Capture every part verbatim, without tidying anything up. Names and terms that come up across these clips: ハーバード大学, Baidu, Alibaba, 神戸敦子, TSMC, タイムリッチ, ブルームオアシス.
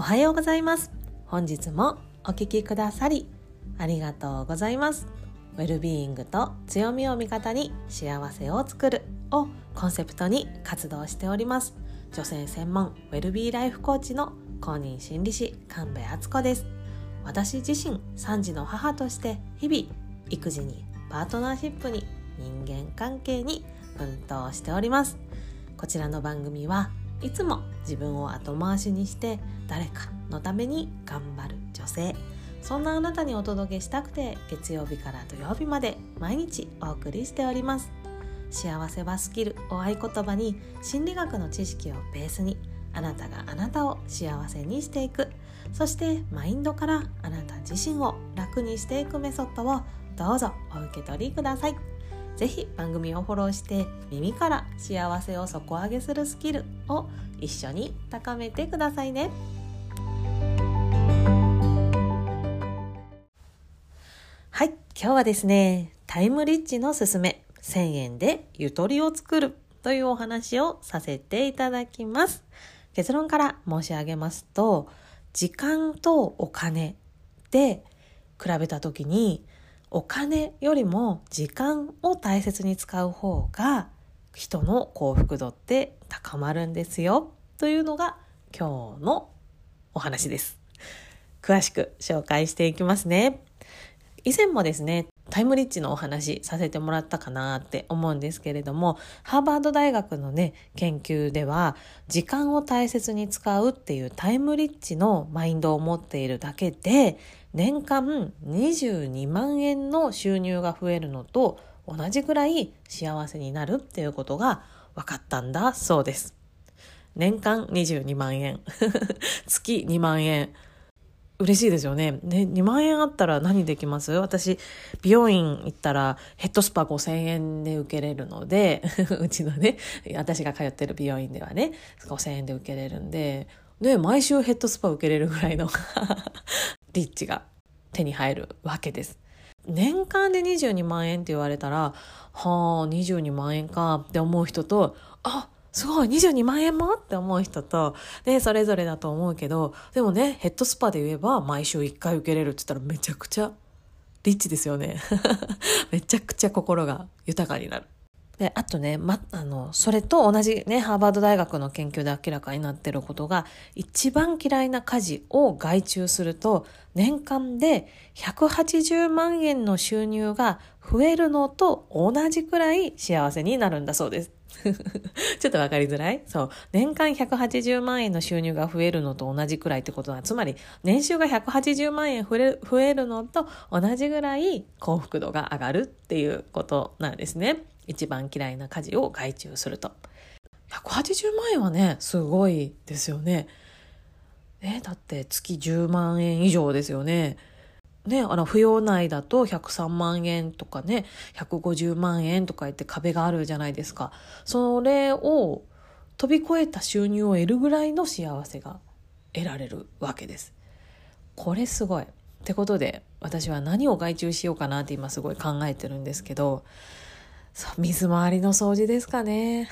おはようございます。本日もお聞きくださりありがとうございます。ウェルビーイングと強みを味方に幸せを作るをコンセプトに活動しております。女性専門ウェルビーライフコーチの公認心理師神戸敦子です。私自身さんじの母として日々育児にパートナーシップに人間関係に奮闘しております。こちらの番組はいつも自分を後回しにして誰かのために頑張る女性、そんなあなたにお届けしたくて月曜日から土曜日まで毎日お送りしております。幸せはスキルを合言葉に心理学の知識をベースにあなたがあなたを幸せにしていく、そしてマインドからあなた自身を楽にしていくメソッドをどうぞお受け取りください。ぜひ番組をフォローして耳から幸せを底上げするスキルを一緒に高めてくださいね。はい、今日はですね、タイムリッチのすすめせんえんでゆとりを作るというお話をさせていただきます。結論から申し上げますと、時間とお金で比べたときにお金よりも時間を大切に使う方が人の幸福度って高まるんですよというのが今日のお話です。詳しく紹介していきますね。以前もですね、タイムリッチのお話させてもらったかなって思うんですけれども、ハーバード大学のね、研究では時間を大切に使うっていうタイムリッチのマインドを持っているだけで年間にじゅうにまんえんの収入が増えるのと同じくらい幸せになるっていうことが分かったんだそうです。年間にじゅうにまんえん月にまんえん、嬉しいですよね。ね、にまんえんあったら何できます？私、美容院行ったらヘッドスパごせんえんで受けれるので、うちのね、私が通ってる美容院ではね、ごせんえんで受けれるんで、で、毎週ヘッドスパ受けれるぐらいのリッチが手に入るわけです。年間でにじゅうにまんえんって言われたら、はぁ、にじゅうにまんえんかって思う人と、あっ、すごいにじゅうにまんえんもって思う人とで、それぞれだと思うけど、でもね、ヘッドスパで言えば毎週いっかい受けれるって言ったらめちゃくちゃリッチですよねめちゃくちゃ心が豊かになる。で、あとね、ま、あのそれと同じね、ハーバード大学の研究で明らかになっていることが、一番嫌いな家事を外注すると年間でひゃくはちじゅうまんえんの収入が増えるのと同じくらい幸せになるんだそうですちょっとわかりづらい？そう。年間ひゃくはちじゅうまんえんの収入が増えるのと同じくらいってことは、つまり年収がひゃくはちじゅうまんえん増える、増えるのと同じぐらい幸福度が上がるっていうことなんですね。一番嫌いな家事を外注すると。ひゃくはちじゅうまんえんはね、すごいですよね。ね、だって月じゅうまんえん以上ですよね。ね、あの扶養内だとひゃくさんまんえんとかね、ひゃくごじゅうまんえんとか言って壁があるじゃないですか。それを飛び越えた収入を得るぐらいの幸せが得られるわけです。これすごいってことで、私は何を外注しようかなって今すごい考えてるんですけど、そう、水回りの掃除ですかね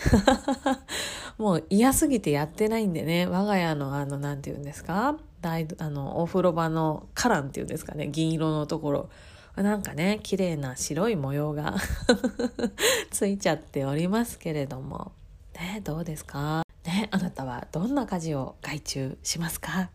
もう嫌すぎてやってないんでね、我が家のあの、なんて言うんですか、大あのお風呂場のカランっていうんですかね、銀色のところなんかね、綺麗な白い模様がついちゃっておりますけれどもね、どうですかね、あなたはどんな家事を外注しますか？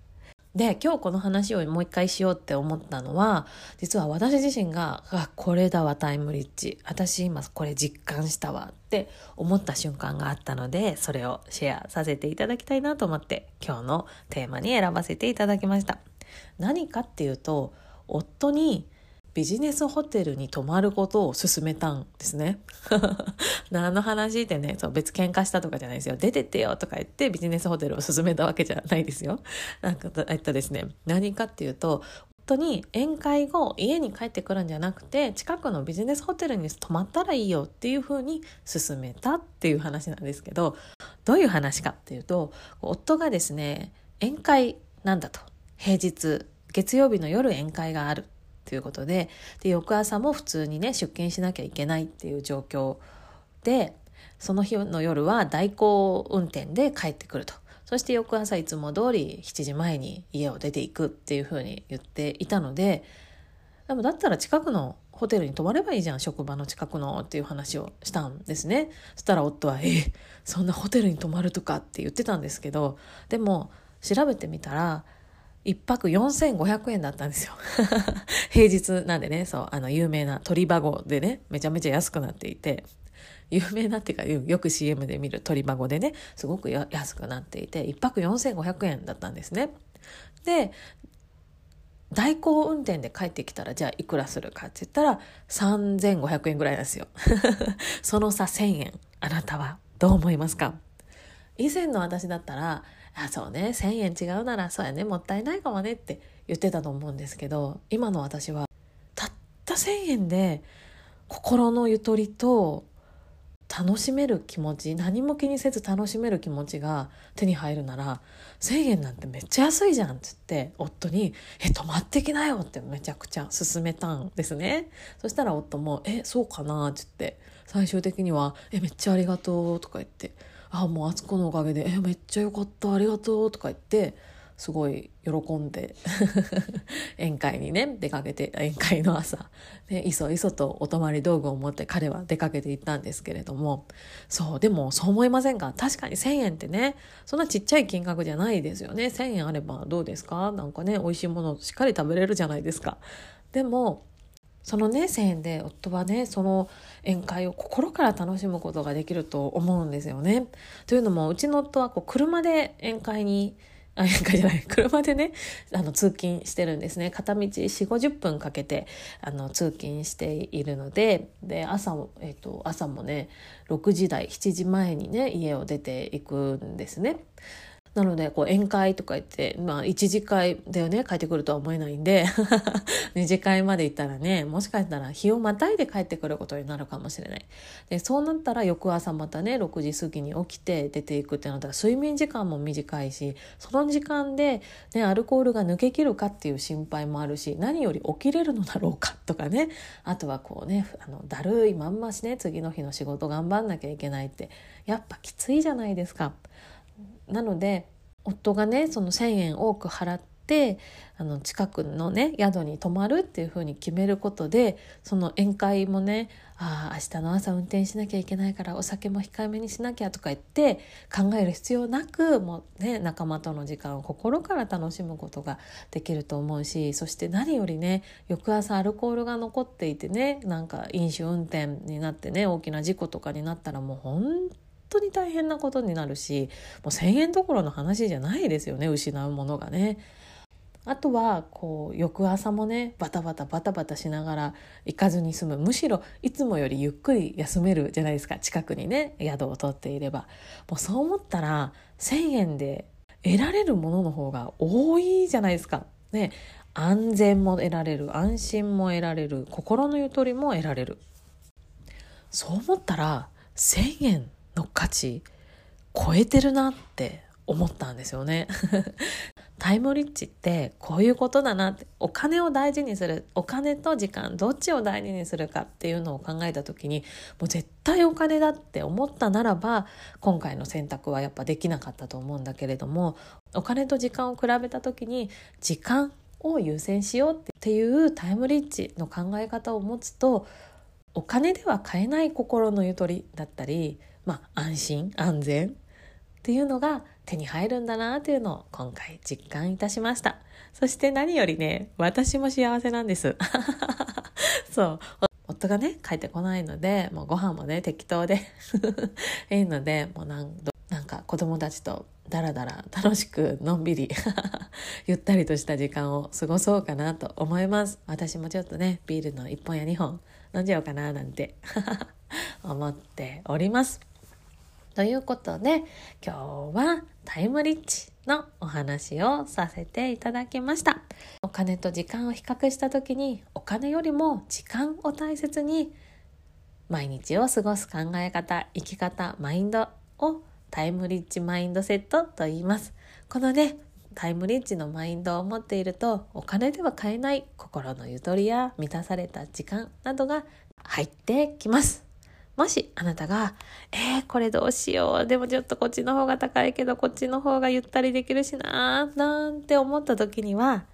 で、今日この話をもう一回しようって思ったのは、実は私自身が、あ、これだわタイムリッチ、私今これ実感したわって思った瞬間があったので、それをシェアさせていただきたいなと思って今日のテーマに選ばせていただきました。何かっていうと、夫にビジネスホテルに泊まることを勧めたんですね何の話ってね、そう、別喧嘩したとかじゃないですよ。出てってよとか言ってビジネスホテルを勧めたわけじゃないですよ。なんか、えっとですね、何かっていうと、本当に宴会後家に帰ってくるんじゃなくて近くのビジネスホテルに泊まったらいいよっていう風に勧めたっていう話なんですけど、どういう話かっていうと、夫がですね、宴会なんだと、平日月曜日の夜宴会があるということで、で、翌朝も普通にね、出勤しなきゃいけないっていう状況で、その日の夜は代行運転で帰ってくると。そして翌朝いつも通りしちじまえに家を出ていくっていうふうに言っていたので、でもだったら近くのホテルに泊まればいいじゃん、職場の近くのっていう話をしたんですね。そしたら夫はえそんなホテルに泊まるとかって言ってたんですけど、でも調べてみたらいっぱくよんせんごひゃくえんだったんですよ平日なんでね、そうあの有名な鳥籠でね、めちゃめちゃ安くなっていて、有名なっていうかよく シーエム で見る鳥籠でね、すごく安くなっていていっぱくよんせんごひゃくえんだったんですね。で代行運転で帰ってきたらじゃあいくらするかって言ったらさんぜんごひゃくえんぐらいなんですよその差せんえん、あなたはどう思いますか？以前の私だったらあそうねせんえん違うならそうやねもったいないかもねって言ってたと思うんですけど、今の私はたったせんえんで心のゆとりと楽しめる気持ち、何も気にせず楽しめる気持ちが手に入るならせんえんなんてめっちゃ安いじゃんって言って夫にえ泊まってきなよってめちゃくちゃ勧めたんですね。そしたら夫もえそうかなって言って最終的にはえめっちゃありがとうとか言って、あもうあつこのおかげでえめっちゃよかったありがとうとか言ってすごい喜んで宴会にね出かけて、宴会の朝でいそいそとお泊まり道具を持って彼は出かけていったんですけれども、そうでもそう思いませんか？確かにせんえんってねそんなちっちゃい金額じゃないですよね。せんえんあればどうですか、なんかね美味しいものをしっかり食べれるじゃないですか。でもそのねせんえんで夫はねその宴会を心から楽しむことができると思うんですよね。というのもうちの夫はこう車で宴会にあ、宴会じゃない、車でねあの通勤してるんですね。片道 よんじゅうごじゅっぷんかけてあの通勤しているので、で朝も、えーと、朝もねろくじ台しちじまえにね家を出ていくんですね。なのでこう宴会とか言って、まあ、一次会だよね帰ってくるとは思えないんで二次会まで行ったらねもしかしたら日をまたいで帰ってくることになるかもしれない。でそうなったら翌朝またねろくじ過ぎに起きて出ていくってなったら睡眠時間も短いし、その時間で、ね、アルコールが抜けきるかっていう心配もあるし、何より起きれるのだろうかとかね、あとはこうねあのだるいまんましね次の日の仕事頑張んなきゃいけないってやっぱきついじゃないですか。なので夫がねそのせんえん多く払ってあの近くのね宿に泊まるっていう風に決めることで、その宴会もねあ明日の朝運転しなきゃいけないからお酒も控えめにしなきゃとか言って考える必要なく、もうね仲間との時間を心から楽しむことができると思うし、そして何よりね翌朝アルコールが残っていてねなんか飲酒運転になってね大きな事故とかになったらもう本当本当に大変なことになるし、もうせんえんどころの話じゃないですよね失うものがね。あとはこう翌朝もねバタバタバタバタしながら行かずに済む、むしろいつもよりゆっくり休めるじゃないですか、近くにね宿を取っていれば。もうそう思ったらせんえんで得られるものの方が多いじゃないですかね。安全も得られる、安心も得られる、心のゆとりも得られる。そう思ったらせんえんの価値超えてるなって思ったんですよねタイムリッチってこういうことだなって、お金を大事にする、お金と時間どっちを大事にするかっていうのを考えた時に、もう絶対お金だって思ったならば今回の選択はやっぱできなかったと思うんだけれども、お金と時間を比べた時に時間を優先しようっていうタイムリッチの考え方を持つと、お金では買えない心のゆとりだったり、まあ、安心安全っていうのが手に入るんだなというのを今回実感いたしました。そして何よりね私も幸せなんですそう夫がね帰ってこないのでもうご飯もね適当でいいので、もうなんなんか子供たちとだらだら楽しくのんびりゆったりとした時間を過ごそうかなと思います。私もちょっとねビールのいっぽんやにほん飲んじゃおうかななんて思っております。ということで今日はタイムリッチのお話をさせていただきました。お金と時間を比較した時にお金よりも時間を大切に毎日を過ごす考え方、生き方、マインドをタイムリッチマインドセットと言います。このねタイムリッチのマインドを持っているとお金では買えない心のゆとりや満たされた時間などが入ってきます。もしあなたが、えー、これどうしよう、でもちょっとこっちの方が高いけどこっちの方がゆったりできるしなーなんて思った時には、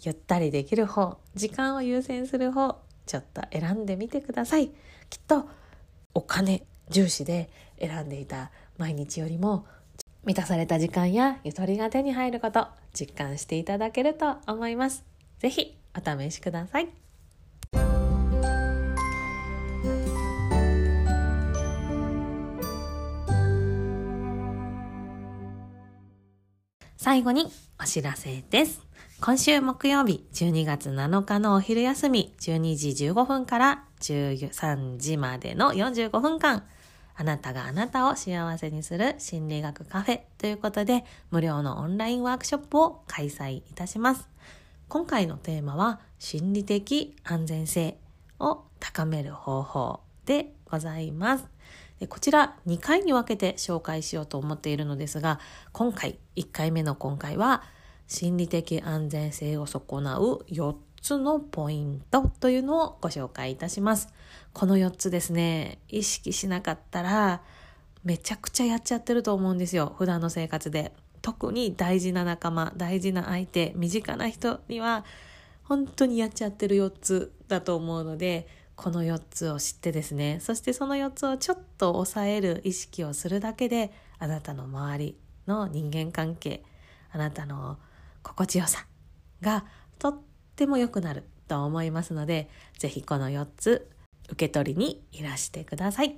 ゆったりできる方、時間を優先する方、ちょっと選んでみてください。きっとお金重視で選んでいた毎日よりも、満たされた時間やゆとりが手に入ること、実感していただけると思います。ぜひお試しください。最後にお知らせです。今週木曜日じゅうにがつなのかのお昼休みじゅうにじじゅうごふんからじゅうさんじまでのよんじゅうごふんかん、あなたがあなたを幸せにする心理学カフェということで、無料のオンラインワークショップを開催いたします。今回のテーマは心理的安全性を高める方法でございます。こちらにかいに分けて紹介しようと思っているのですが、今回いっかいめの今回は心理的安全性を損なうよっつのポイントというのをご紹介いたします。このよっつですね、意識しなかったらめちゃくちゃやっちゃってると思うんですよ、普段の生活で。特に大事な仲間、大事な相手、身近な人には本当にやっちゃってるよっつだと思うので、このよっつを知ってですね、そしてそのよっつをちょっと抑える意識をするだけで、あなたの周りの人間関係、あなたの心地よさがとっても良くなると思いますので、ぜひこのよっつ受け取りにいらしてください。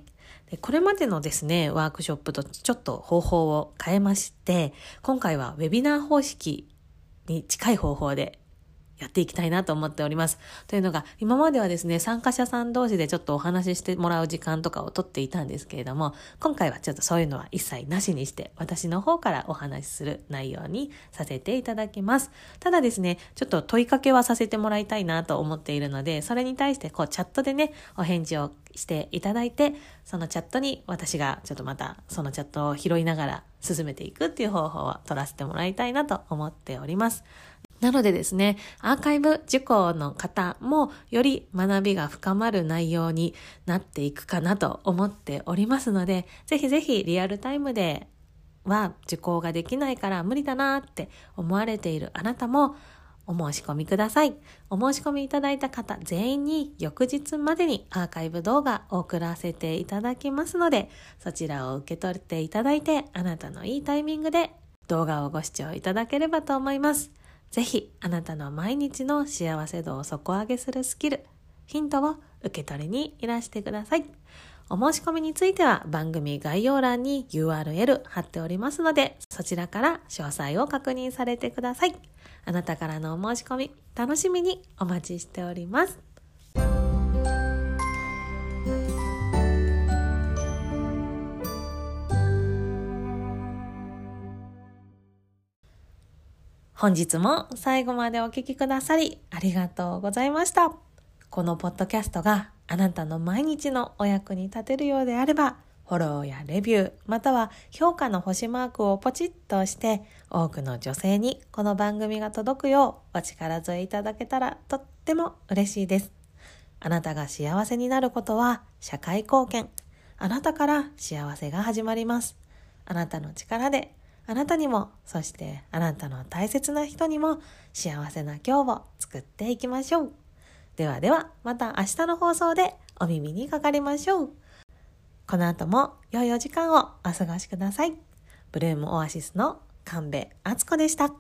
で、これまでのですね、ワークショップとちょっと方法を変えまして、今回はウェビナー方式に近い方法でやっていきたいなと思っております。というのが、今まではですね、参加者さん同士でちょっとお話ししてもらう時間とかを取っていたんですけれども、今回はちょっとそういうのは一切なしにして、私の方からお話しする内容にさせていただきます。ただですね、ちょっと問いかけはさせてもらいたいなと思っているので、それに対してこうチャットでね、お返事をしていただいて、そのチャットに私がちょっとまたそのチャットを拾いながら進めていくっていう方法を取らせてもらいたいなと思っております。なのでですね、アーカイブ受講の方もより学びが深まる内容になっていくかなと思っておりますので、ぜひぜひリアルタイムでは受講ができないから無理だなって思われているあなたもお申し込みください。お申し込みいただいた方全員に翌日までにアーカイブ動画を送らせていただきますので、そちらを受け取っていただいて、あなたのいいタイミングで動画をご視聴いただければと思います。ぜひあなたの毎日の幸せ度を底上げするスキル、ヒントを受け取りにいらしてください。お申し込みについては番組概要欄に ユーアールエル 貼っておりますので、そちらから詳細を確認されてください。あなたからのお申し込み、楽しみにお待ちしております。本日も最後までお聞きくださりありがとうございました。このポッドキャストがあなたの毎日のお役に立てるようであれば、フォローやレビュー、または評価の星マークをポチッと押して、多くの女性にこの番組が届くようお力添えいただけたらとっても嬉しいです。あなたが幸せになることは社会貢献。あなたから幸せが始まります。あなたの力で、あなたにも、そしてあなたの大切な人にも幸せな今日を作っていきましょう。ではでは、また明日の放送でお耳にかかりましょう。この後も良いお時間をお過ごしください。ブルームオアシスの神戸敦子でした。